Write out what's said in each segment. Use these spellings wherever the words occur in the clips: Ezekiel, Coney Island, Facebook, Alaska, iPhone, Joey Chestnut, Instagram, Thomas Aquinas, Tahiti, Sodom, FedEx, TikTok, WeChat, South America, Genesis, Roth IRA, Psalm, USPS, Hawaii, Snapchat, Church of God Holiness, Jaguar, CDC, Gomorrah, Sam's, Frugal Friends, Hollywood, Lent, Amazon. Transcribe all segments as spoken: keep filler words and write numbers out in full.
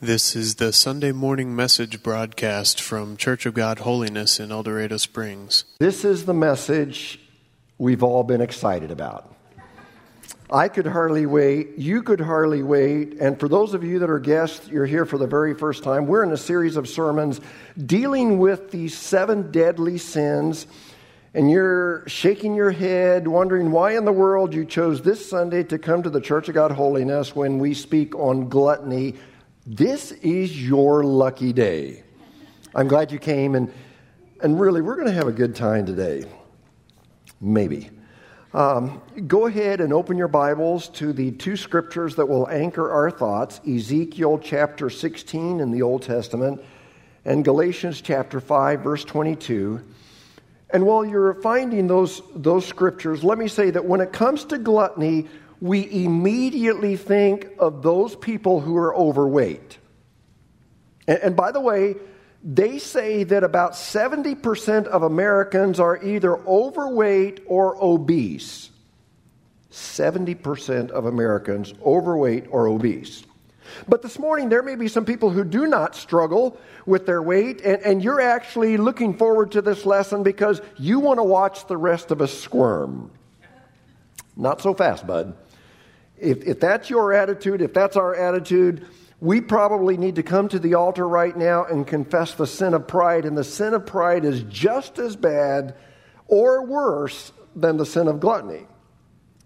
This is the Sunday morning message broadcast from Church of God Holiness in El Dorado Springs. This is the message we've all been excited about. I could hardly wait, you could hardly wait, and for those of you that are guests, you're here for the very first time. We're in a series of sermons dealing with these seven deadly sins, and you're shaking your head, wondering why in the world you chose this Sunday to come to the Church of God Holiness when we speak on gluttony. This is your lucky day. I'm glad you came, and and really, we're going to have a good time today. Maybe. Um, go ahead and open your Bibles to the two scriptures that will anchor our thoughts, Ezekiel chapter sixteen in the Old Testament, and Galatians chapter five, verse twenty-two. And while you're finding those, those scriptures, let me say that when it comes to gluttony, we immediately think of those people who are overweight. And, and by the way, they say that about seventy percent of Americans are either overweight or obese. seventy percent of Americans overweight or obese. But this morning, there may be some people who do not struggle with their weight, and, and you're actually looking forward to this lesson because you want to watch the rest of us squirm. Not so fast, bud. If, if that's your attitude, if that's our attitude, we probably need to come to the altar right now and confess the sin of pride. And the sin of pride is just as bad or worse than the sin of gluttony.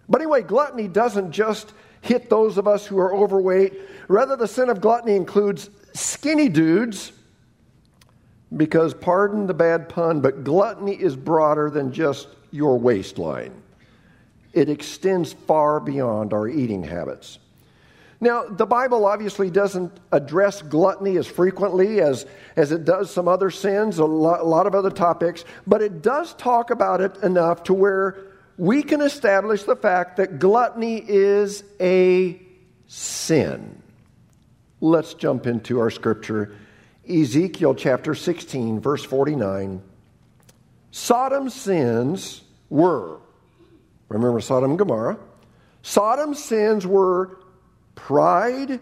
But anyway, gluttony doesn't just hit those of us who are overweight. Rather, the sin of gluttony includes skinny dudes, because, pardon the bad pun, but gluttony is broader than just your waistline. It extends far beyond our eating habits. Now, the Bible obviously doesn't address gluttony as frequently as, as it does some other sins, a lot, a lot of other topics, but it does talk about it enough to where we can establish the fact that gluttony is a sin. Let's jump into our scripture. Ezekiel chapter sixteen, verse forty-nine. Sodom's sins were, remember Sodom and Gomorrah? Sodom's sins were pride,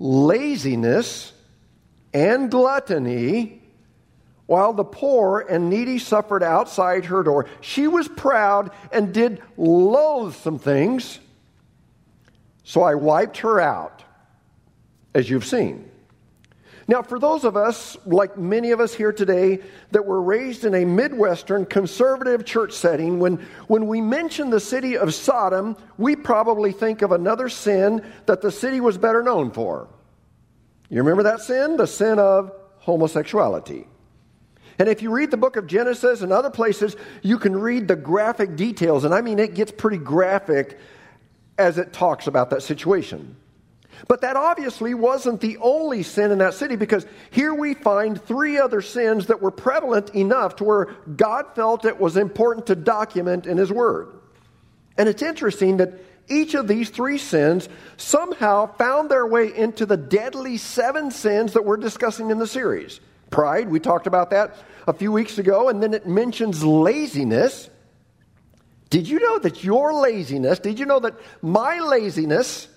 laziness, and gluttony, while the poor and needy suffered outside her door. She was proud and did loathsome things, so I wiped her out, as you've seen. Now, for those of us, like many of us here today, that were raised in a Midwestern conservative church setting, when, when we mention the city of Sodom, we probably think of another sin that the city was better known for. You remember that sin? The sin of homosexuality. And if you read the book of Genesis and other places, you can read the graphic details. And I mean, it gets pretty graphic as it talks about that situation. But that obviously wasn't the only sin in that city, because here we find three other sins that were prevalent enough to where God felt it was important to document in His Word. And it's interesting that each of these three sins somehow found their way into the deadly seven sins that we're discussing in the series. Pride, we talked about that a few weeks ago, and then it mentions laziness. Did you know that your laziness, did you know that my laziness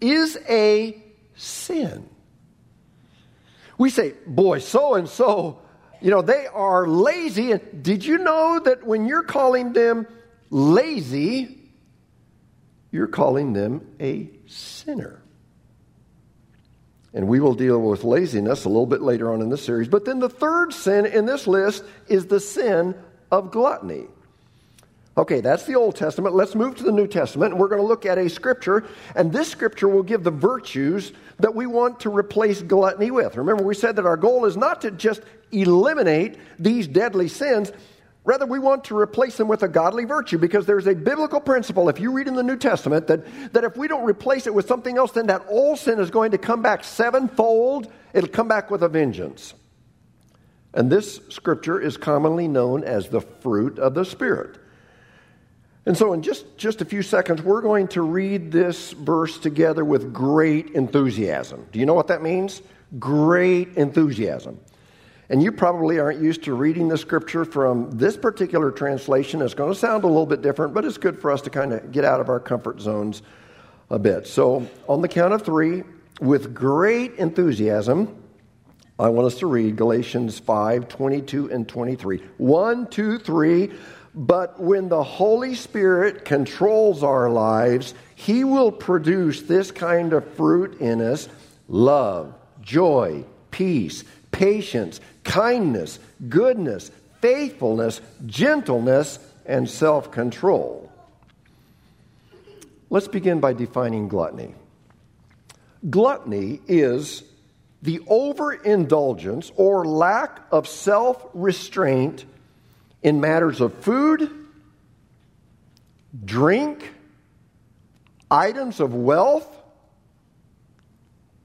is a sin? We say, boy, so-and-so, you know, they are lazy. And did you know that when you're calling them lazy, you're calling them a sinner? And we will deal with laziness a little bit later on in this series. But then the third sin in this list is the sin of gluttony. Okay, that's the Old Testament. Let's move to the New Testament, and we're going to look at a scripture, and this scripture will give the virtues that we want to replace gluttony with. Remember, we said that our goal is not to just eliminate these deadly sins. Rather, we want to replace them with a godly virtue, because there's a biblical principle, if you read in the New Testament, that, that if we don't replace it with something else, then that old sin is going to come back sevenfold. It'll come back with a vengeance. And this scripture is commonly known as the fruit of the Spirit. And so in just, just a few seconds, we're going to read this verse together with great enthusiasm. Do you know what that means? Great enthusiasm. And you probably aren't used to reading the scripture from this particular translation. It's going to sound a little bit different, but it's good for us to kind of get out of our comfort zones a bit. So on the count of three, with great enthusiasm, I want us to read Galatians five, twenty-two and twenty-three. One, two, three. But when the Holy Spirit controls our lives, He will produce this kind of fruit in us: love, joy, peace, patience, kindness, goodness, faithfulness, gentleness, and self-control. Let's begin by defining gluttony. Gluttony is the overindulgence or lack of self-restraint in matters of food, drink, items of wealth,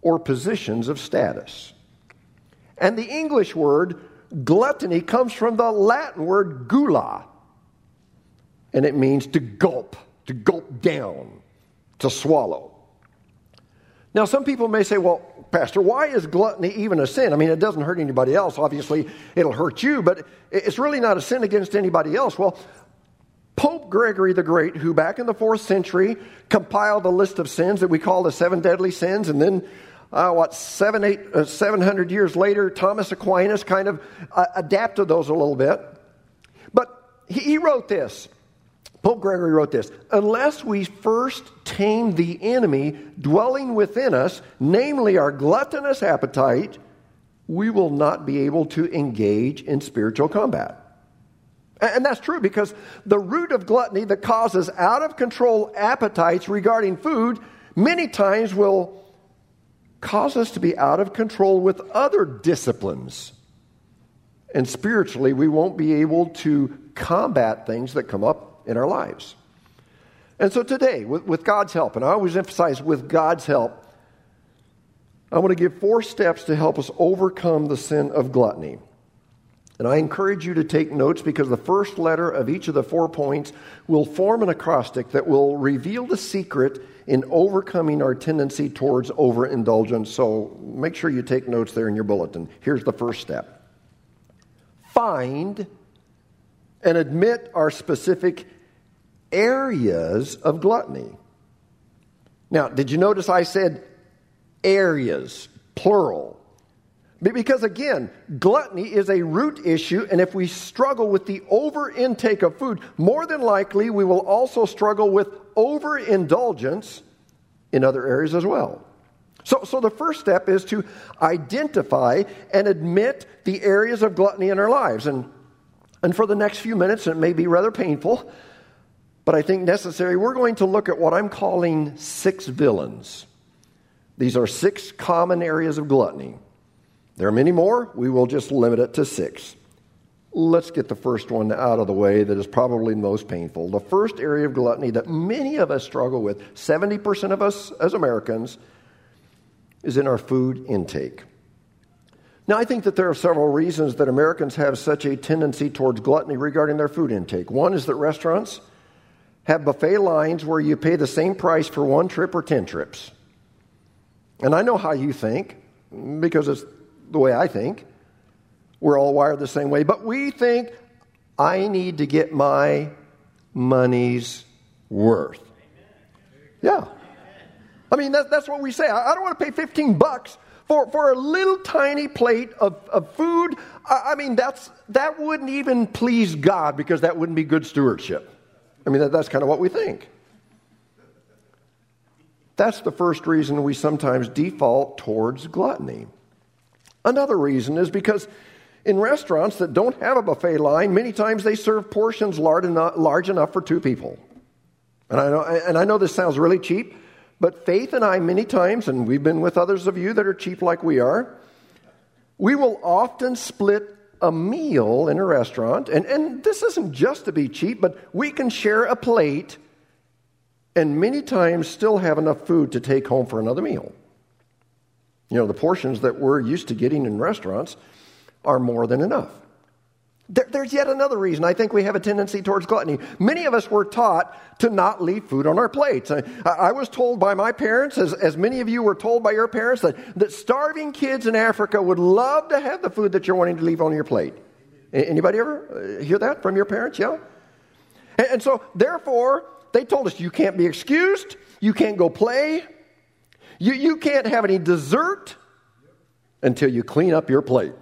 or positions of status. And the English word gluttony comes from the Latin word gula, and it means to gulp, to gulp down, to swallow. Now, some people may say, well, Pastor, why is gluttony even a sin? I mean, it doesn't hurt anybody else. Obviously, it'll hurt you, but it's really not a sin against anybody else. Well, Pope Gregory the Great, who back in the fourth century compiled a list of sins that we call the seven deadly sins, and then, uh, what, seven, eight, uh, seven hundred years later, Thomas Aquinas kind of uh, adapted those a little bit. But he, he wrote this. Pope Gregory wrote this: unless we first tame the enemy dwelling within us, namely our gluttonous appetite, we will not be able to engage in spiritual combat. And that's true, because the root of gluttony that causes out-of-control appetites regarding food many times will cause us to be out of control with other disciplines. And spiritually, we won't be able to combat things that come up in our lives. And so today, with, with God's help, and I always emphasize with God's help, I want to give four steps to help us overcome the sin of gluttony. And I encourage you to take notes, because the first letter of each of the four points will form an acrostic that will reveal the secret in overcoming our tendency towards overindulgence. So make sure you take notes there in your bulletin. Here's the first step. Find and admit our specific areas of gluttony. Now, did you notice I said areas, plural? Because again, gluttony is a root issue, and if we struggle with the over-intake of food, more than likely we will also struggle with overindulgence in other areas as well. So, so the first step is to identify and admit the areas of gluttony in our lives. And, and for the next few minutes, it may be rather painful, but I think necessary, we're going to look at what I'm calling six villains. These are six common areas of gluttony. There are many more. We will just limit it to six. Let's get the first one out of the way that is probably most painful. The first area of gluttony that many of us struggle with, seventy percent of us as Americans, is in our food intake. Now, I think that there are several reasons that Americans have such a tendency towards gluttony regarding their food intake. One is that restaurants have buffet lines where you pay the same price for one trip or ten trips. And I know how you think, because it's the way I think. We're all wired the same way. But we think, I need to get my money's worth. Yeah. I mean, that, that's what we say. I, I don't want to pay fifteen bucks for, for a little tiny plate of, of food. I, I mean, that's that wouldn't even please God, because that wouldn't be good stewardship. I mean, that, that's kind of what we think. That's the first reason we sometimes default towards gluttony. Another reason is because in restaurants that don't have a buffet line, many times they serve portions large enough, large enough for two people. And I know, and I know this sounds really cheap, but Faith and I many times, and we've been with others of you that are cheap like we are, we will often split a meal in a restaurant, and, and this isn't just to be cheap, but we can share a plate and many times still have enough food to take home for another meal. You know, the portions that we're used to getting in restaurants are more than enough. There, there's yet another reason I think we have a tendency towards gluttony. Many of us were taught to not leave food on our plates. I, I was told by my parents, as, as many of you were told by your parents, that, that starving kids in Africa would love to have the food that you're wanting to leave on your plate. Anybody ever hear that from your parents? Yeah? And, and so, therefore, they told us, you can't be excused, you can't go play, You, you can't have any dessert until you clean up your plate.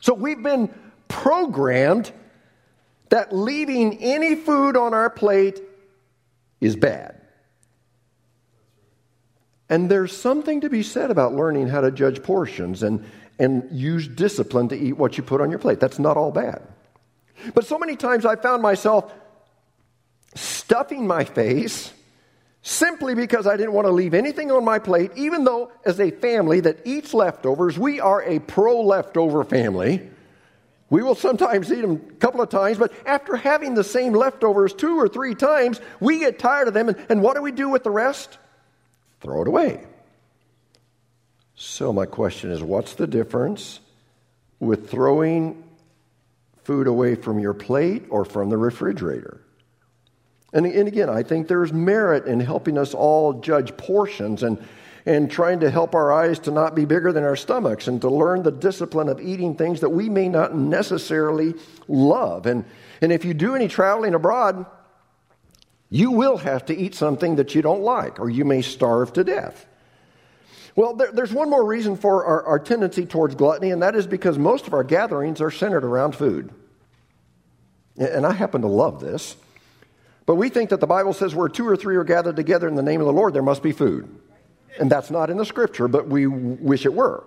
So we've been programmed that leaving any food on our plate is bad. And there's something to be said about learning how to judge portions and, and use discipline to eat what you put on your plate. That's not all bad. But so many times I found myself stuffing my face simply because I didn't want to leave anything on my plate, even though as a family that eats leftovers, we are a pro-leftover family. We will sometimes eat them a couple of times, but after having the same leftovers two or three times, we get tired of them, and, and what do we do with the rest? Throw it away. So my question is, what's the difference with throwing food away from your plate or from the refrigerator? And, and again, I think there's merit in helping us all judge portions and and trying to help our eyes to not be bigger than our stomachs and to learn the discipline of eating things that we may not necessarily love. And, and if you do any traveling abroad, you will have to eat something that you don't like, or you may starve to death. Well, there, there's one more reason for our, our tendency towards gluttony, and that is because most of our gatherings are centered around food. And I happen to love this. But we think that the Bible says where two or three are gathered together in the name of the Lord, there must be food. And that's not in the scripture, but we wish it were.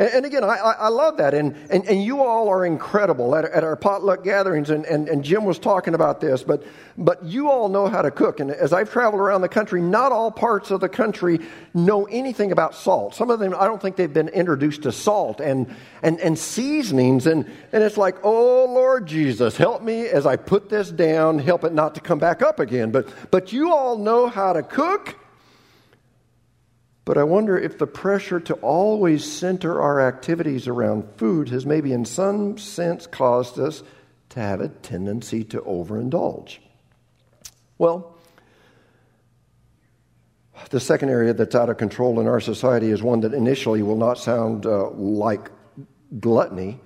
And, and again, I, I love that. And, and, and you all are incredible at, at our potluck gatherings. And, and, and Jim was talking about this, but, but you all know how to cook. And as I've traveled around the country, not all parts of the country know anything about salt. Some of them, I don't think they've been introduced to salt and, and, and seasonings. And, and it's like, oh, Lord Jesus, help me as I put this down. Help it not to come back up again. But, but you all know how to cook. But I wonder if the pressure to always center our activities around food has maybe in some sense caused us to have a tendency to overindulge. Well, the second area that's out of control in our society is one that initially will not sound uh, like gluttony.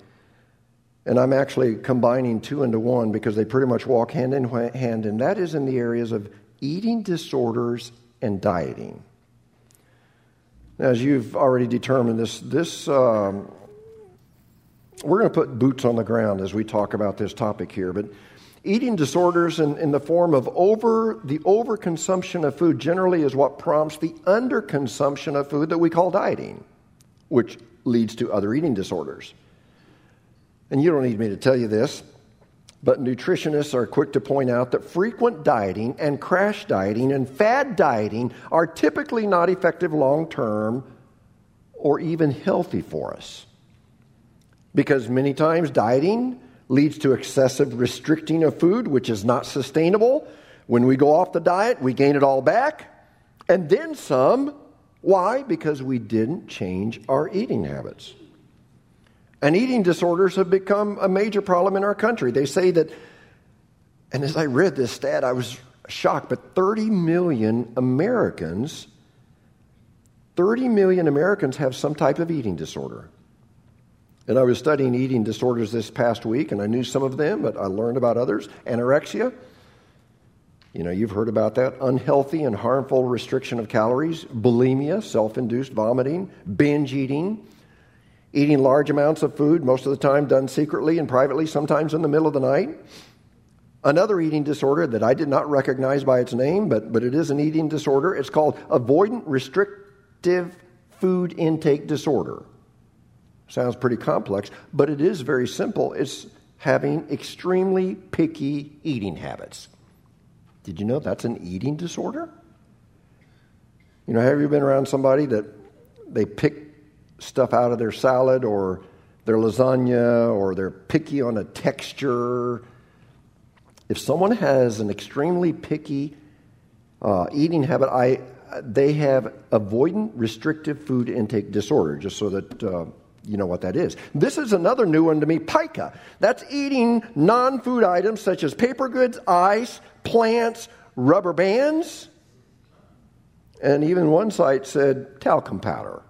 And I'm actually combining two into one because they pretty much walk hand in hand. And that is in the areas of eating disorders and dieting. As you've already determined, this, this um, we're going to put boots on the ground as we talk about this topic here. But eating disorders in, in the form of over the overconsumption of food generally is what prompts the underconsumption of food that we call dieting, which leads to other eating disorders. And you don't need me to tell you this, but nutritionists are quick to point out that frequent dieting and crash dieting and fad dieting are typically not effective long-term or even healthy for us. Because many times dieting leads to excessive restricting of food, which is not sustainable. When we go off the diet, we gain it all back. And then some. Why? Because we didn't change our eating habits. And eating disorders have become a major problem in our country. They say that, and as I read this stat, I was shocked, but thirty million Americans, thirty million Americans have some type of eating disorder. And I was studying eating disorders this past week, and I knew some of them, but I learned about others. Anorexia, you know, you've heard about that. Unhealthy and harmful restriction of calories. Bulimia, self-induced vomiting. Binge eating. Eating large amounts of food, most of the time done secretly and privately, sometimes in the middle of the night. Another eating disorder that I did not recognize by its name, but, but it is an eating disorder. It's called Avoidant Restrictive Food Intake Disorder. Sounds pretty complex, but it is very simple. It's having extremely picky eating habits. Did you know that's an eating disorder? You know, have you been around somebody that they pick stuff out of their salad or their lasagna, or they're picky on a texture? If someone has an extremely picky uh, eating habit, I they have avoidant restrictive food intake disorder, just so that uh, you know what that is. This is another new one to me, pica. That's eating non-food items such as paper goods, ice, plants, rubber bands, and even one site said talcum powder.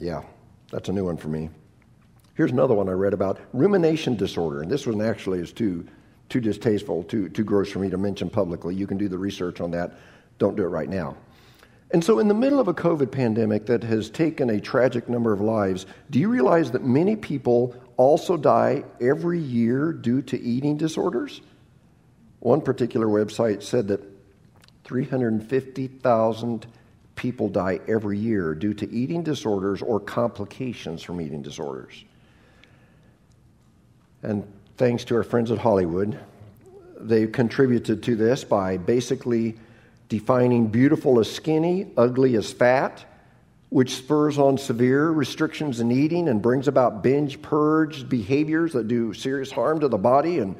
Yeah, that's a new one for me. Here's another one I read about, rumination disorder. And this one actually is too too distasteful, too, too gross for me to mention publicly. You can do the research on that Don't do it right now. And so in the middle of a COVID pandemic that has taken a tragic number of lives, do you realize that many people also die every year due to eating disorders? One particular website said that three hundred fifty thousand people die every year due to eating disorders or complications from eating disorders. And thanks to our friends at Hollywood, they contributed to this by basically defining beautiful as skinny, ugly as fat, which spurs on severe restrictions in eating and brings about binge purge behaviors that do serious harm to the body. And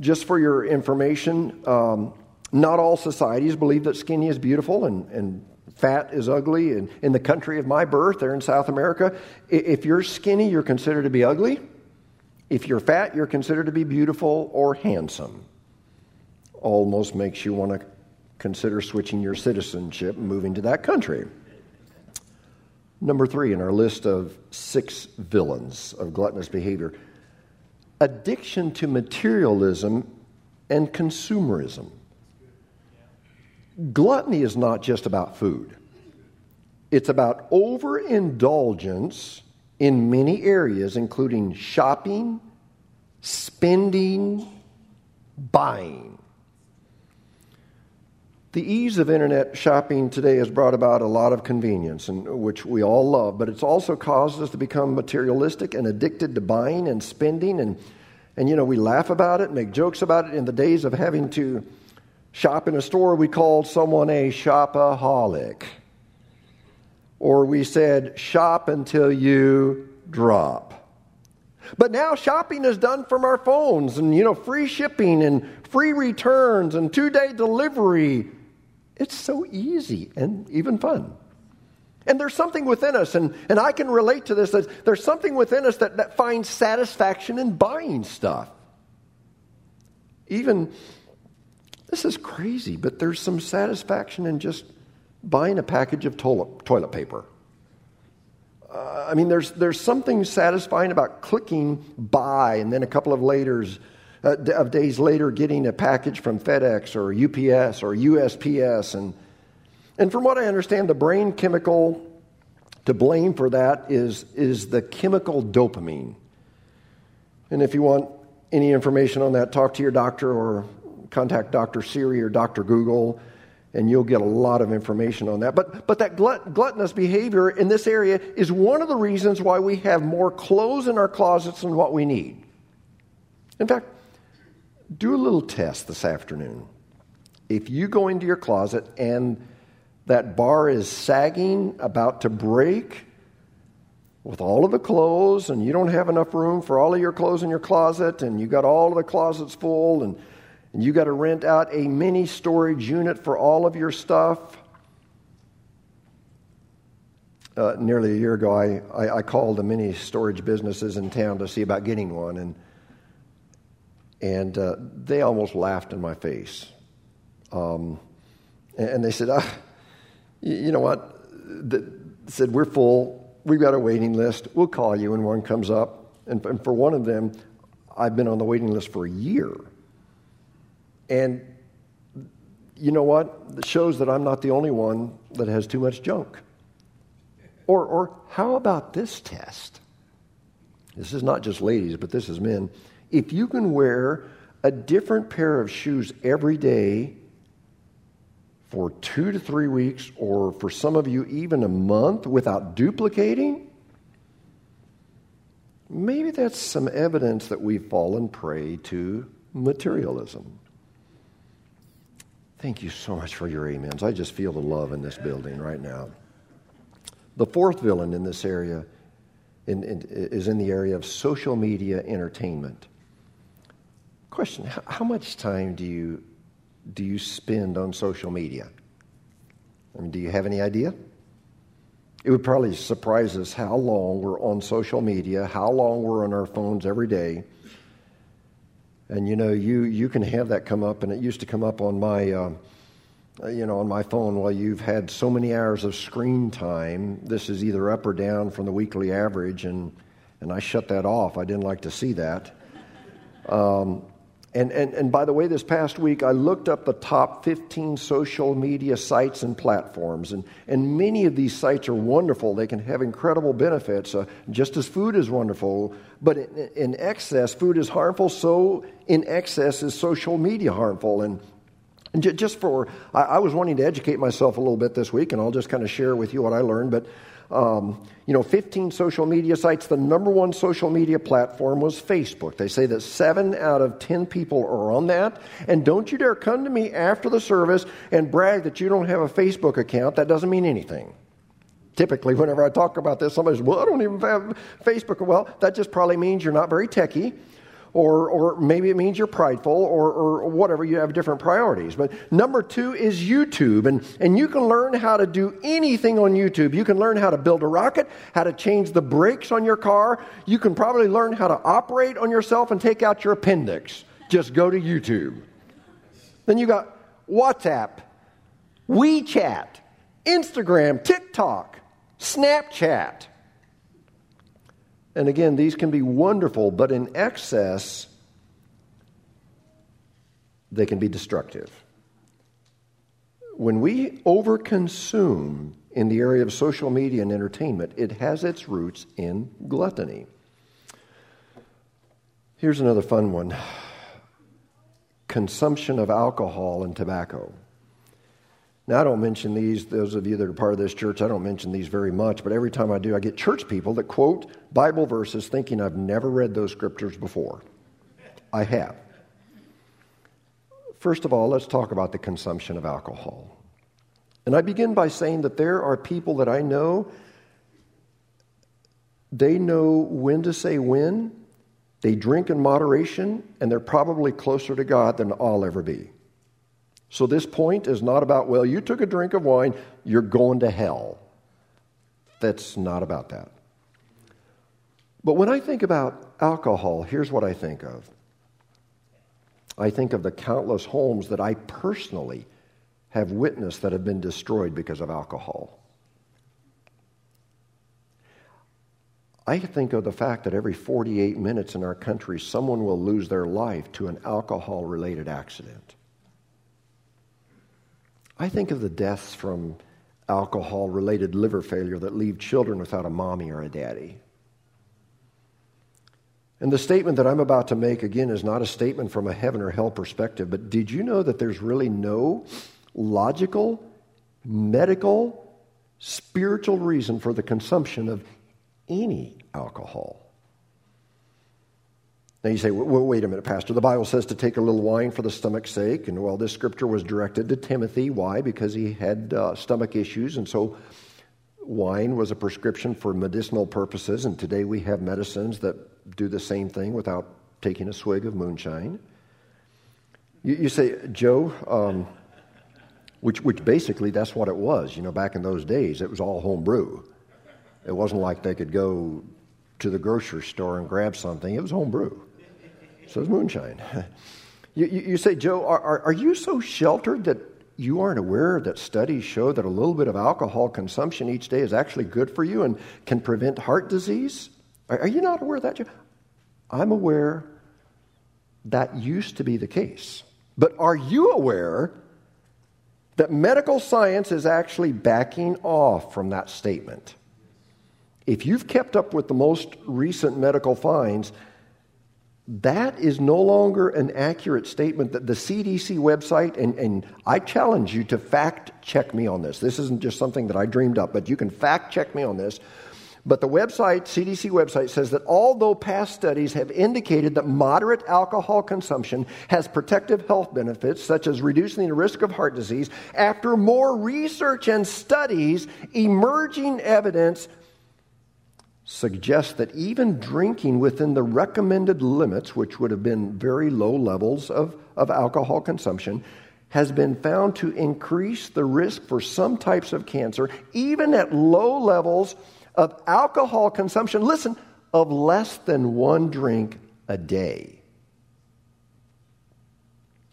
just for your information, um, not all societies believe that skinny is beautiful and, and fat is ugly. And in the country of my birth, there in South America, if you're skinny, you're considered to be ugly. If you're fat, you're considered to be beautiful or handsome. Almost makes you want to consider switching your citizenship and moving to that country. Number three in our list of six villains of gluttonous behavior, addiction to materialism and consumerism. Gluttony is not just about food. It's about overindulgence in many areas, including shopping, spending, buying. The ease of internet shopping today has brought about a lot of convenience, and which we all love, but it's also caused us to become materialistic and addicted to buying and spending. And, and you know, we laugh about it, make jokes about it. In the days of having to shop in a store, we called someone a shopaholic. Or we said, shop until you drop. But now shopping is done from our phones, and, you know, free shipping and free returns and two-day delivery. It's so easy and even fun. And there's something within us, and, and I can relate to this, that there's something within us that, that finds satisfaction in buying stuff. Even, this is crazy, but there's some satisfaction in just buying a package of toilet, toilet paper. Uh, I mean, there's there's something satisfying about clicking buy, and then a couple of laters, Uh, of days later, getting a package from FedEx or U P S or U S P S. And and from what I understand, the brain chemical to blame for that is, is the chemical dopamine. And if you want any information on that, talk to your doctor or contact Doctor Siri or Doctor Google, and you'll get a lot of information on that. But, but that glut, gluttonous behavior in this area is one of the reasons why we have more clothes in our closets than what we need. In fact, do a little test this afternoon. If you go into your closet and that bar is sagging, about to break, with all of the clothes, and you don't have enough room for all of your clothes in your closet, and you got all of the closets full, and, and you got to rent out a mini storage unit for all of your stuff. Uh, nearly a year ago, I, I, I called the mini storage businesses in town to see about getting one, and And uh, they almost laughed in my face. Um, and they said, ah, you know what? They said, we're full. We've got a waiting list. We'll call you when one comes up. And, and for one of them, I've been on the waiting list for a year. And you know what? It shows that I'm not the only one that has too much junk. Or, or how about this test? This is not just ladies, but this is men. If you can wear a different pair of shoes every day for two to three weeks, or for some of you even a month without duplicating, maybe that's some evidence that we've fallen prey to materialism. Thank you so much for your amens. I just feel the love in this building right now. The fourth villain in this area in, in, is in the area of social media entertainment. Question, how much time do you do you spend on social media? I mean, do you have any idea? It would probably surprise us how long we're on social media, how long we're on our phones every day. And, you know, you, you can have that come up, and it used to come up on my, uh, you know, on my phone, well, you've had so many hours of screen time. This is either up or down from the weekly average, and, and I shut that off. I didn't like to see that. Um And, and and by the way, this past week, I looked up the top fifteen social media sites and platforms. And, and many of these sites are wonderful. They can have incredible benefits, uh, just as food is wonderful. But in, in excess, food is harmful. So in excess is social media harmful. And, and j- just for, I, I was wanting to educate myself a little bit this week, and I'll just kind of share with you what I learned. But, um, you know, fifteen social media sites. The number one social media platform was Facebook. They say that seven out of ten people are on that. And don't you dare come to me after the service and brag that you don't have a Facebook account. That doesn't mean anything. Typically, whenever I talk about this, somebody says, well, I don't even have Facebook. Well, that just probably means you're not very techie. Or or maybe it means you're prideful, or, or whatever, you have different priorities. But number two is YouTube, and, and you can learn how to do anything on YouTube. You can learn how to build a rocket, how to change the brakes on your car. You can probably learn how to operate on yourself and take out your appendix. Just go to YouTube. Then you got WhatsApp, WeChat, Instagram, TikTok, Snapchat. And again, these can be wonderful, but in excess, they can be destructive. When we overconsume in the area of social media and entertainment, it has its roots in gluttony. Here's another fun one. Consumption of alcohol and tobacco. Now, I don't mention these, those of you that are part of this church, I don't mention these very much, but every time I do, I get church people that quote Bible verses thinking I've never read those scriptures before. I have. First of all, let's talk about the consumption of alcohol. And I begin by saying that there are people that I know, they know when to say when, they drink in moderation, and they're probably closer to God than I'll ever be. So this point is not about, well, you took a drink of wine, you're going to hell. That's not about that. But when I think about alcohol, here's what I think of. I think of the countless homes that I personally have witnessed that have been destroyed because of alcohol. I think of the fact that every forty-eight minutes in our country, someone will lose their life to an alcohol-related accident. I think of the deaths from alcohol-related liver failure that leave children without a mommy or a daddy. And the statement that I'm about to make, again, is not a statement from a heaven or hell perspective, but did you know that there's really no logical, medical, spiritual reason for the consumption of any alcohol? Now you say, well, wait a minute, Pastor. The Bible says to take a little wine for the stomach's sake. And well, this scripture was directed to Timothy. Why? Because he had uh, stomach issues. And so wine was a prescription for medicinal purposes. And today we have medicines that do the same thing without taking a swig of moonshine. You, you say, Joe, um, which, which basically that's what it was. You know, back in those days, it was all home brew. It wasn't like they could go to the grocery store and grab something. It was home brew. So it's moonshine. You, you, you say, Joe, are, are, are you so sheltered that you aren't aware that studies show that a little bit of alcohol consumption each day is actually good for you and can prevent heart disease? Are, are you not aware of that, Joe? I'm aware that used to be the case. But are you aware that medical science is actually backing off from that statement? If you've kept up with the most recent medical finds, that is no longer an accurate statement. That the C D C website, and, and I challenge you to fact check me on this. This isn't just something that I dreamed up, but you can fact check me on this. But the website, C D C website, says that although past studies have indicated that moderate alcohol consumption has protective health benefits, such as reducing the risk of heart disease, after more research and studies, emerging evidence suggests that even drinking within the recommended limits, which would have been very low levels of, of alcohol consumption, has been found to increase the risk for some types of cancer, even at low levels of alcohol consumption, listen, of less than one drink a day.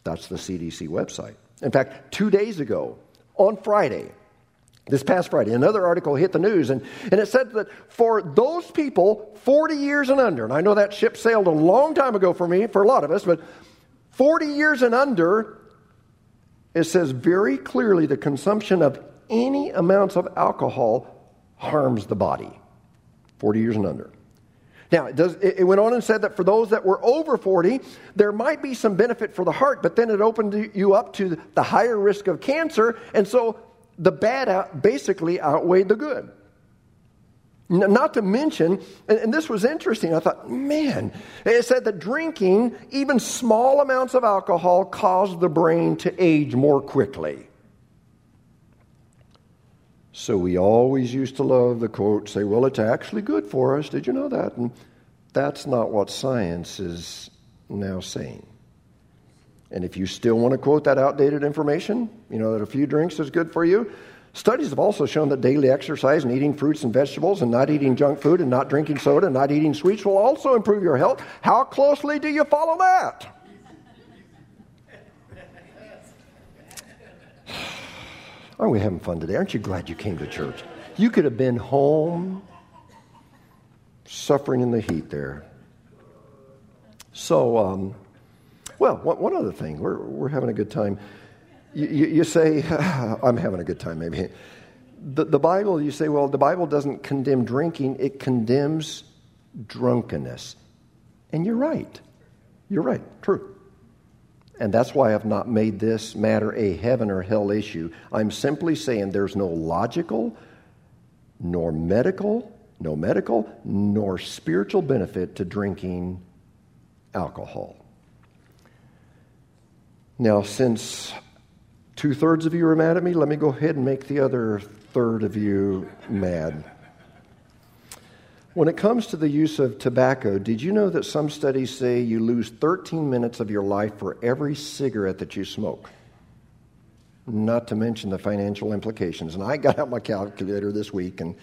That's the C D C website. In fact, two days ago, on Friday, This past Friday, another article hit the news, and, and it said that for those people forty years and under, and I know that ship sailed a long time ago for me, for a lot of us, but forty years and under, it says very clearly the consumption of any amounts of alcohol harms the body. forty years and under. Now, it, does, it went on and said that for those that were over forty, there might be some benefit for the heart, but then it opened you up to the higher risk of cancer, and so the bad out, basically outweighed the good. Not to mention, and this was interesting, I thought, man, it said that drinking, even small amounts of alcohol, caused the brain to age more quickly. So we always used to love the quote, say, well, it's actually good for us. Did you know that? And that's not what science is now saying. And if you still want to quote that outdated information, you know, that a few drinks is good for you, studies have also shown that daily exercise and eating fruits and vegetables and not eating junk food and not drinking soda and not eating sweets will also improve your health. How closely do you follow that? Aren't we having fun today? Aren't you glad you came to church? You could have been home suffering in the heat there. So, um, well, one other thing. We're, we're having a good time. You, you, you say, I'm having a good time, maybe. The, the Bible, you say, well, the Bible doesn't condemn drinking. It condemns drunkenness. And you're right. You're right. True. And that's why I've not made this matter a heaven or hell issue. I'm simply saying there's no logical, nor medical, no medical, nor spiritual benefit to drinking alcohol. Now, since two-thirds of you are mad at me, let me go ahead and make the other third of you mad. When it comes to the use of tobacco, did you know that some studies say you lose thirteen minutes of your life for every cigarette that you smoke? Not to mention the financial implications. And I got out my calculator this week, and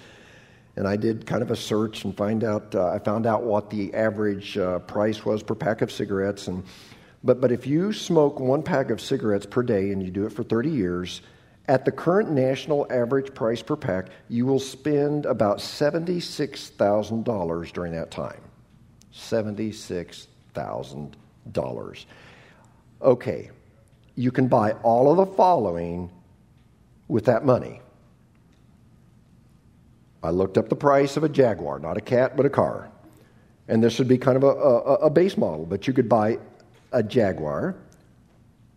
and I did kind of a search and find out. Uh, I found out what the average uh, price was per pack of cigarettes. And but but if you smoke one pack of cigarettes per day and you do it for thirty years. At the current national average price per pack, you will spend about seventy-six thousand dollars during that time. seventy-six thousand dollars. Okay, you can buy all of the following with that money. I looked up the price of a Jaguar, not a cat, but a car. And this would be kind of a, a, a base model, but you could buy a Jaguar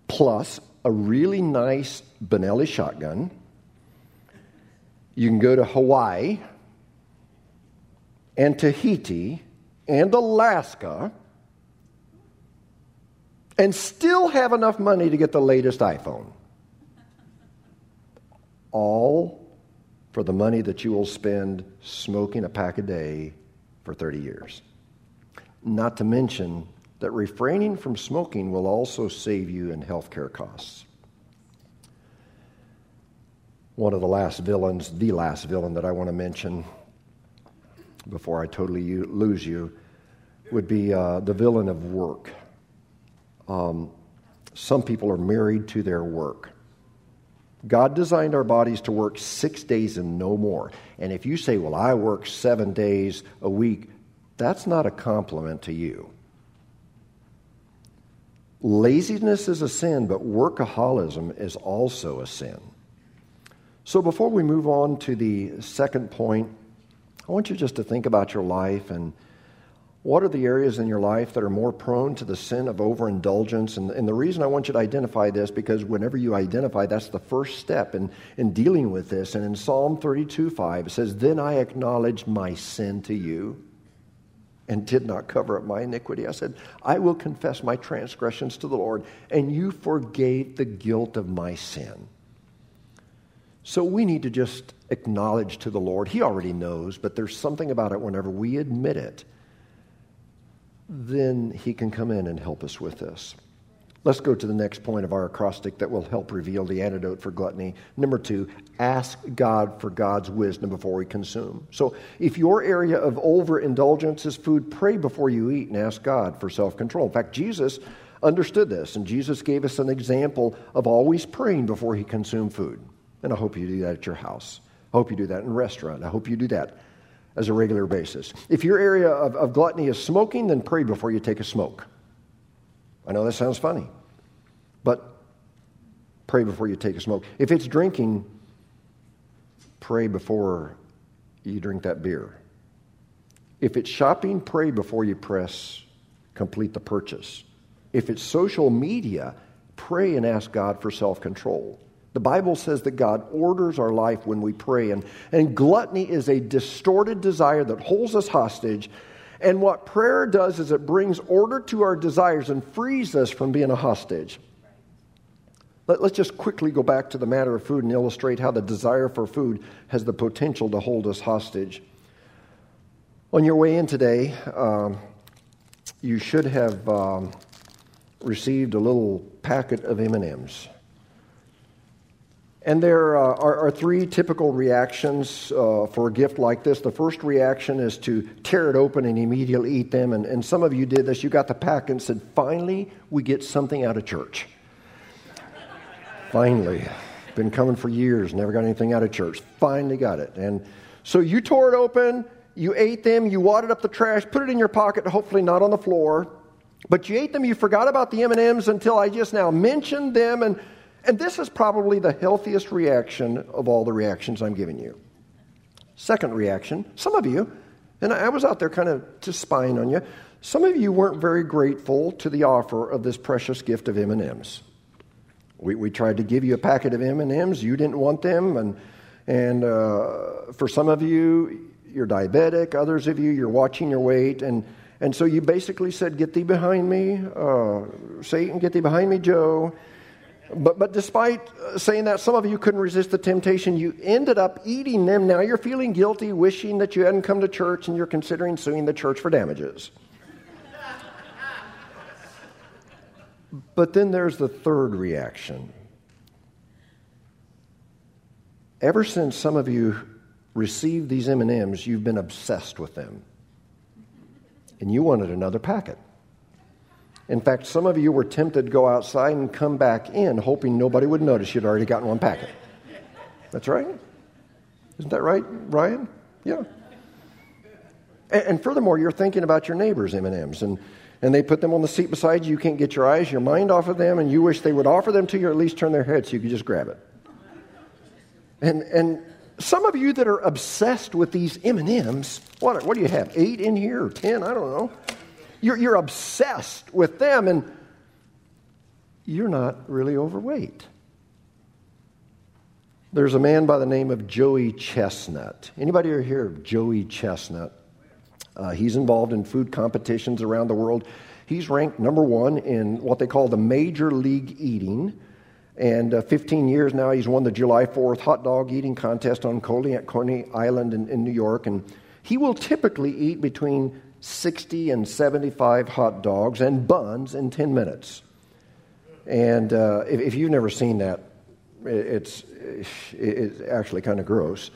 plus a really nice Benelli shotgun. You can go to Hawaii and Tahiti and Alaska and still have enough money to get the latest iPhone. All for the money that you will spend smoking a pack a day for thirty years. Not to mention that refraining from smoking will also save you in healthcare costs. One of the last villains, the last villain that I want to mention before I totally u- lose you, would be uh, the villain of work. Um, some people are married to their work. God designed our bodies to work six days and no more. And if you say, well, I work seven days a week, that's not a compliment to you. Laziness is a sin, but workaholism is also a sin. So before we move on to the second point, I want you just to think about your life and what are the areas in your life that are more prone to the sin of overindulgence. And, and the reason I want you to identify this, because whenever you identify, that's the first step in, in dealing with this. And in Psalm thirty-two five, it says, "Then I acknowledged my sin to you, and did not cover up my iniquity. I said, I will confess my transgressions to the Lord, and you forgave the guilt of my sin." So we need to just acknowledge to the Lord. He already knows, but there's something about it whenever we admit it, then He can come in and help us with this. Let's go to the next point of our acrostic that will help reveal the antidote for gluttony. Number two, ask God for God's wisdom before we consume. So if your area of overindulgence is food, pray before you eat and ask God for self-control. In fact, Jesus understood this, and Jesus gave us an example of always praying before He consumed food. And I hope you do that at your house. I hope you do that in a restaurant. I hope you do that as a regular basis. If your area of, of gluttony is smoking, then pray before you take a smoke. I know that sounds funny, but pray before you take a smoke. If it's drinking, pray before you drink that beer. If it's shopping, pray before you press complete the purchase. If it's social media, pray and ask God for self-control. The Bible says that God orders our life when we pray, and, and gluttony is a distorted desire that holds us hostage. And what prayer does is it brings order to our desires and frees us from being a hostage. Let, let's just quickly go back to the matter of food and illustrate how the desire for food has the potential to hold us hostage. On your way in today, um, you should have um, received a little packet of M and M's. And there uh, are, are three typical reactions uh, for a gift like this. The first reaction is to tear it open and immediately eat them. And, and some of you did this. You got the pack and said, finally, we get something out of church. Finally. Been coming for years, never got anything out of church. Finally got it. And so you tore it open, you ate them, you wadded up the trash, put it in your pocket, hopefully not on the floor. But you ate them, you forgot about the M and M's until I just now mentioned them. And And this is probably the healthiest reaction of all the reactions I'm giving you. Second reaction, some of you, and I was out there kind of just spying on you, some of you weren't very grateful to the offer of this precious gift of M and M's. We, we tried to give you a packet of M and M's, you didn't want them, and, and uh, for some of you, you're diabetic, others of you, you're watching your weight, and, and so you basically said, get thee behind me, uh, Satan, get thee behind me, Joe. But but despite saying that, some of you couldn't resist the temptation. You ended up eating them. Now you're feeling guilty, wishing that you hadn't come to church, and you're considering suing the church for damages. But then there's the third reaction. Ever since some of you received these M and M's, you've been obsessed with them. And you wanted another packet. In fact, some of you were tempted to go outside and come back in, hoping nobody would notice you'd already gotten one packet. That's right. Isn't that right, Ryan? Yeah. And, and furthermore, you're thinking about your neighbor's M and M's, and, and they put them on the seat beside you. You can't get your eyes, your mind off of them, and you wish they would offer them to you or at least turn their head so you could just grab it. And and some of you that are obsessed with these M and M's, what, what do you have, eight in here or ten? I don't know. You're, you're obsessed with them, and you're not really overweight. There's a man by the name of Joey Chestnut. Anybody ever hear of Joey Chestnut? Uh, he's involved in food competitions around the world. He's ranked number one in what they call the Major League Eating, and uh, fifteen years now he's won the July fourth hot dog eating contest on Coney Island in, in New York, and he will typically eat between sixty and seventy-five hot dogs and buns in ten minutes. And uh, if, if you've never seen that, it's, it's actually kind of gross.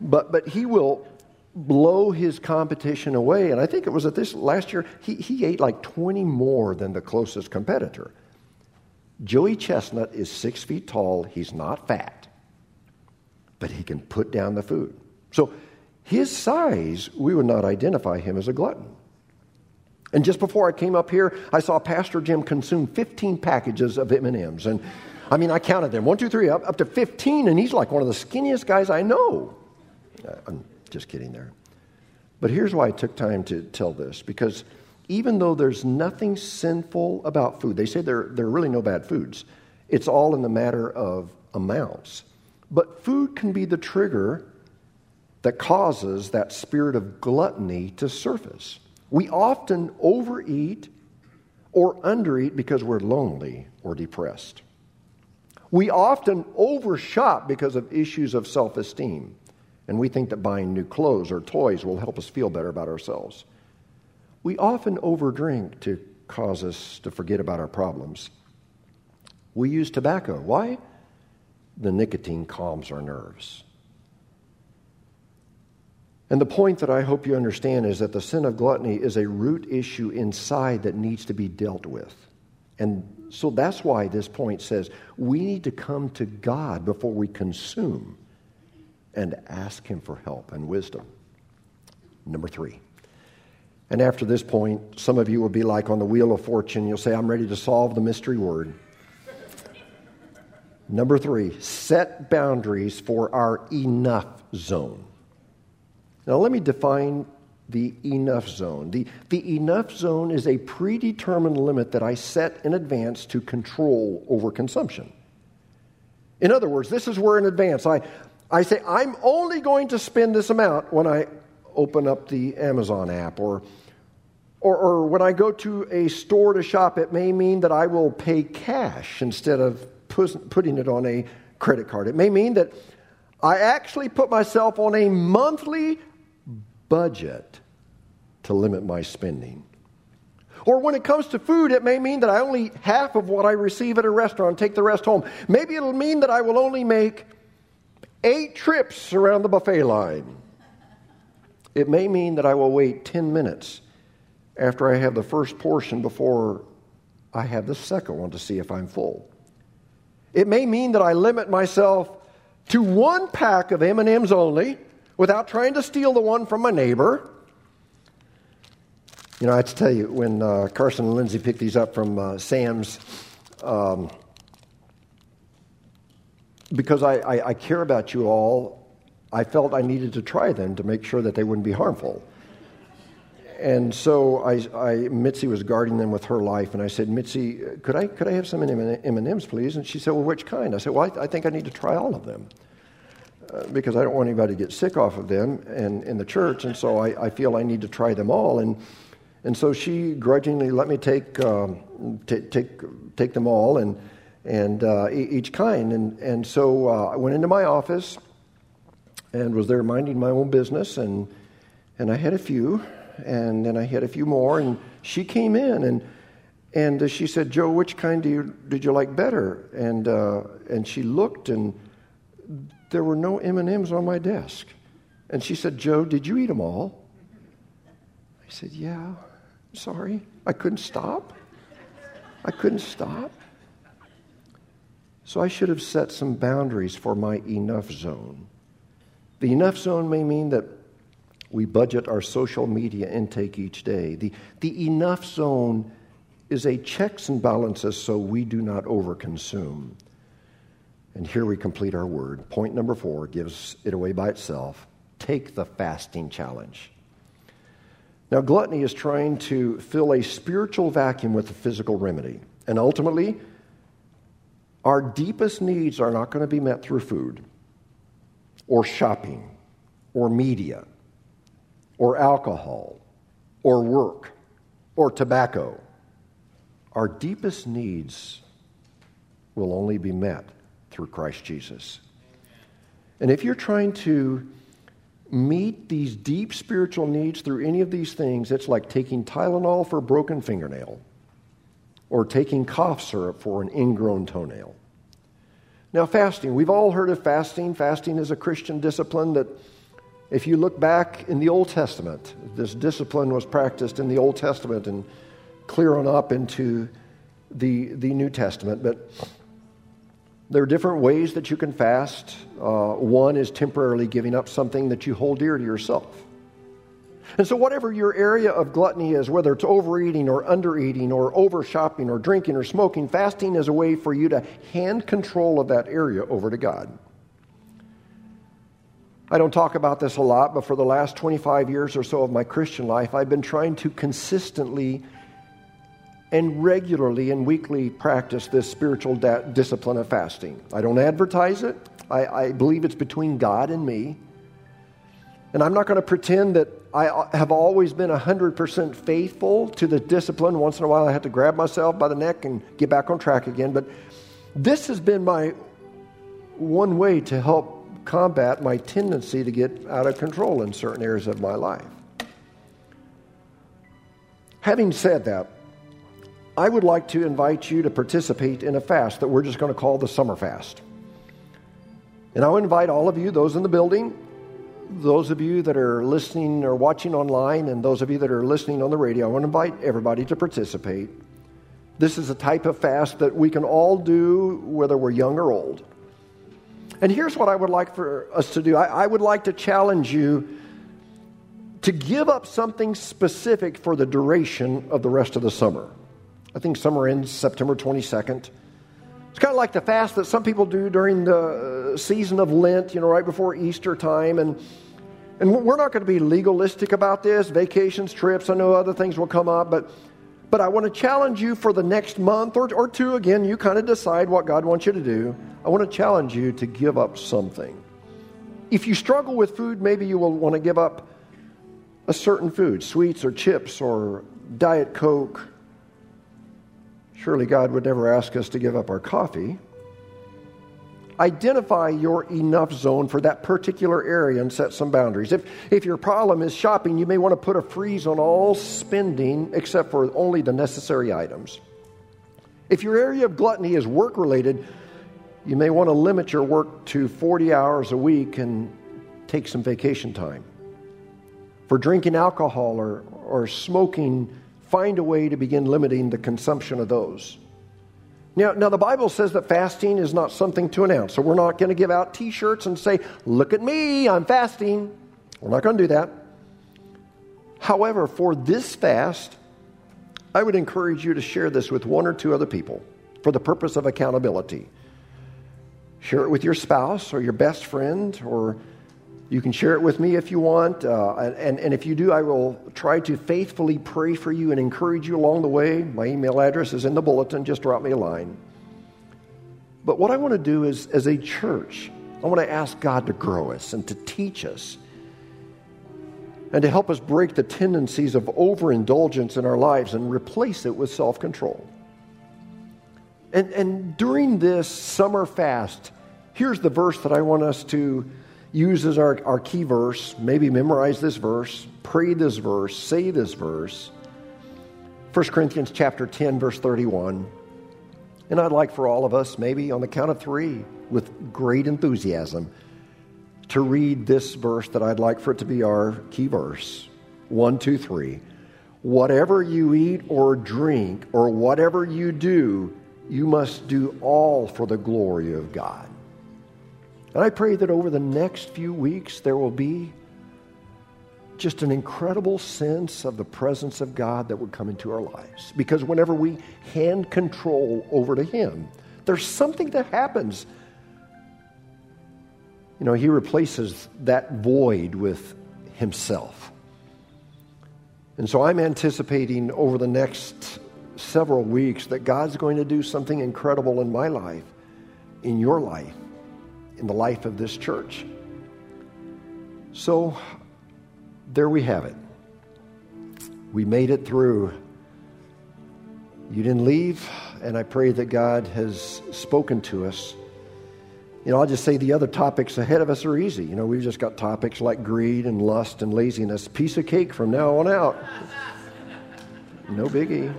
But but he will blow his competition away. And I think it was at this last year, he, he ate like twenty more than the closest competitor. Joey Chestnut is six feet tall. He's not fat, but he can put down the food. So his size, we would not identify him as a glutton. And just before I came up here, I saw Pastor Jim consume fifteen packages of M and M's. And I mean, I counted them, one, two, three, up, up to fifteen, and he's like one of the skinniest guys I know. I'm just kidding there. But here's why I took time to tell this, because even though there's nothing sinful about food, they say there, there are really no bad foods. It's all in the matter of amounts. But food can be the trigger that causes that spirit of gluttony to surface. We often overeat or undereat because we're lonely or depressed. We often overshop because of issues of self-esteem, and we think that buying new clothes or toys will help us feel better about ourselves. We often overdrink to cause us to forget about our problems. We use tobacco. Why? The nicotine calms our nerves. And the point that I hope you understand is that the sin of gluttony is a root issue inside that needs to be dealt with. And so that's why this point says we need to come to God before we consume and ask Him for help and wisdom. Number three, And after this point, some of you will be like on the wheel of fortune. You'll say, I'm ready to solve the mystery word. Number three, set boundaries for our enough zone. Now, let me define the enough zone. The, the enough zone is a predetermined limit that I set in advance to control over consumption. In other words, this is where in advance I, I say, I'm only going to spend this amount when I open up the Amazon app, or, or or when I go to a store to shop, it may mean that I will pay cash instead of putting it on a credit card. It may mean that I actually put myself on a monthly budget to limit my spending. Or when it comes to food, it may mean that I only eat half of what I receive at a restaurant, take the rest home. Maybe it'll mean that I will only make eight trips around the buffet line. It may mean that I will wait ten minutes after I have the first portion before I have the second one to see if I'm full. It may mean that I limit myself to one pack of M and M's only without trying to steal the one from my neighbor. You know, I have to tell you, when uh, Carson and Lindsay picked these up from uh, Sam's, um, because I, I, I care about you all, I felt I needed to try them to make sure that they wouldn't be harmful. And so I, I, Mitzi was guarding them with her life, and I said, Mitzi, could I could I have some M and M's, please? And she said, well, which kind? I said, well, I, I think I need to try all of them uh, because I don't want anybody to get sick off of them and in the church, and so I, I feel I need to try them all. And and so she grudgingly let me take um, t- take take them all and and uh, each kind. And, and so uh, I went into my office and was there minding my own business, and and I had a few, and then I had a few more, and she came in, and and she said, Joe, which kind do you, did you like better? And uh, and she looked, and there were no M and M's on my desk. And she said, Joe, did you eat them all? I said, yeah, sorry. I couldn't stop. I couldn't stop. So I should have set some boundaries for my enough zone. The enough zone may mean that we budget our social media intake each day. The, the enough zone is a checks and balances so we do not overconsume. And here we complete our word. Point number four gives it away by itself. Take the fasting challenge. Now, gluttony is trying to fill a spiritual vacuum with a physical remedy. And ultimately, our deepest needs are not going to be met through food or shopping or media, or alcohol, or work, or tobacco. Our deepest needs will only be met through Christ Jesus. And if you're trying to meet these deep spiritual needs through any of these things, it's like taking Tylenol for a broken fingernail, or taking cough syrup for an ingrown toenail. Now, fasting. We've all heard of fasting. Fasting is a Christian discipline that, if you look back in the Old Testament, this discipline was practiced in the Old Testament and clear on up into the the New Testament. But there are different ways that you can fast. Uh, one is temporarily giving up something that you hold dear to yourself. And so whatever your area of gluttony is, whether it's overeating or undereating or over-shopping or drinking or smoking, fasting is a way for you to hand control of that area over to God. I don't talk about this a lot, but for the last twenty-five years or so of my Christian life, I've been trying to consistently and regularly and weekly practice this spiritual da- discipline of fasting. I don't advertise it. I, I believe it's between God and me. And I'm not going to pretend that I have always been one hundred percent faithful to the discipline. Once in a while, I had to grab myself by the neck and get back on track again. But this has been my one way to help combat my tendency to get out of control in certain areas of my life. Having said that, I would like to invite you to participate in a fast that we're just going to call the summer fast. And I'll invite all of you, those in the building, those of you that are listening or watching online, and those of you that are listening on the radio, I want to invite everybody to participate. This is a type of fast that we can all do, whether we're young or old. And here's what I would like for us to do. I, I would like to challenge you to give up something specific for the duration of the rest of the summer. I think summer ends September twenty-second. It's kind of like the fast that some people do during the season of Lent, you know, right before Easter time. And and we're not going to be legalistic about this. Vacations, trips, I know other things will come up, but but I want to challenge you for the next month or, or two. Again, you kind of decide what God wants you to do. I want to challenge you to give up something. If you struggle with food, maybe you will want to give up a certain food, sweets or chips or Diet Coke. Surely God would never ask us to give up our coffee. Identify your enough zone for that particular area and set some boundaries. If if your problem is shopping, you may want to put a freeze on all spending except for only the necessary items. If your area of gluttony is work-related, you may want to limit your work to forty hours a week and take some vacation time. For drinking alcohol or, or smoking, find a way to begin limiting the consumption of those. Now, now, the Bible says that fasting is not something to announce, so we're not going to give out T-shirts and say, look at me, I'm fasting. We're not going to do that. However, for this fast, I would encourage you to share this with one or two other people for the purpose of accountability. Share it with your spouse or your best friend, or you can share it with me if you want. Uh, and, and if you do, I will try to faithfully pray for you and encourage you along the way. My email address is in the bulletin. Just drop me a line. But what I want to do is, as a church, I want to ask God to grow us and to teach us and to help us break the tendencies of overindulgence in our lives and replace it with self-control. And, and during this summer fast, here's the verse that I want us to use as our, our key verse. Maybe memorize this verse, pray this verse, say this verse. First Corinthians chapter ten, verse thirty-one. And I'd like for all of us, maybe on the count of three, with great enthusiasm, to read this verse that I'd like for it to be our key verse. One, two, three. Whatever you eat or drink or whatever you do, you must do all for the glory of God. And I pray that over the next few weeks, there will be just an incredible sense of the presence of God that would come into our lives. Because whenever we hand control over to Him, there's something that happens. You know, He replaces that void with Himself. And so I'm anticipating over the next several weeks that God's going to do something incredible in my life, in your life, in the life of this church. So there we have it. We made it through. You didn't leave, and I pray that God has spoken to us. You know, I'll just say the other topics ahead of us are easy. You know, we've just got topics like greed and lust and laziness. Piece of cake from now on out. No biggie.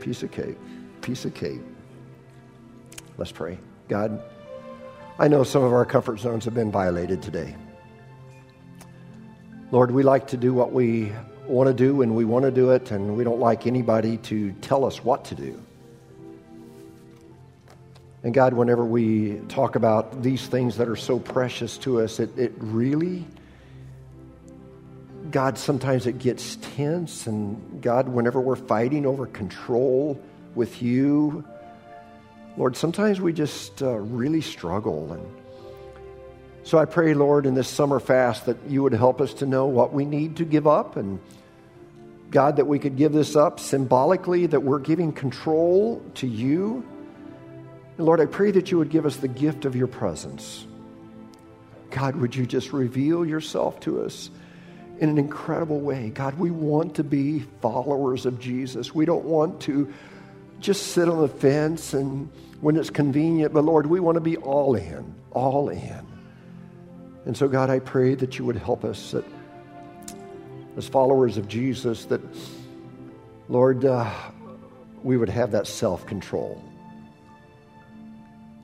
Piece of cake. Piece of cake. Let's pray. God, I know some of our comfort zones have been violated today. Lord, we like to do what we want to do when we want to do it, and we don't like anybody to tell us what to do. And God, whenever we talk about these things that are so precious to us, it, it really, God, sometimes it gets tense. And God, whenever we're fighting over control with you, Lord, sometimes we just uh, really struggle. And so I pray, Lord, in this summer fast that you would help us to know what we need to give up. And God, that we could give this up symbolically, that we're giving control to you. And Lord, I pray that you would give us the gift of your presence. God, would you just reveal yourself to us in an incredible way? God, we want to be followers of Jesus. We don't want to just sit on the fence and when it's convenient, but Lord, we want to be all in, all in. And so God, I pray that you would help us that as followers of Jesus, that Lord, uh, we would have that self-control.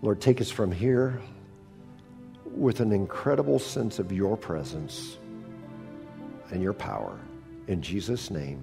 Lord, take us from here with an incredible sense of your presence and your power. In Jesus' name.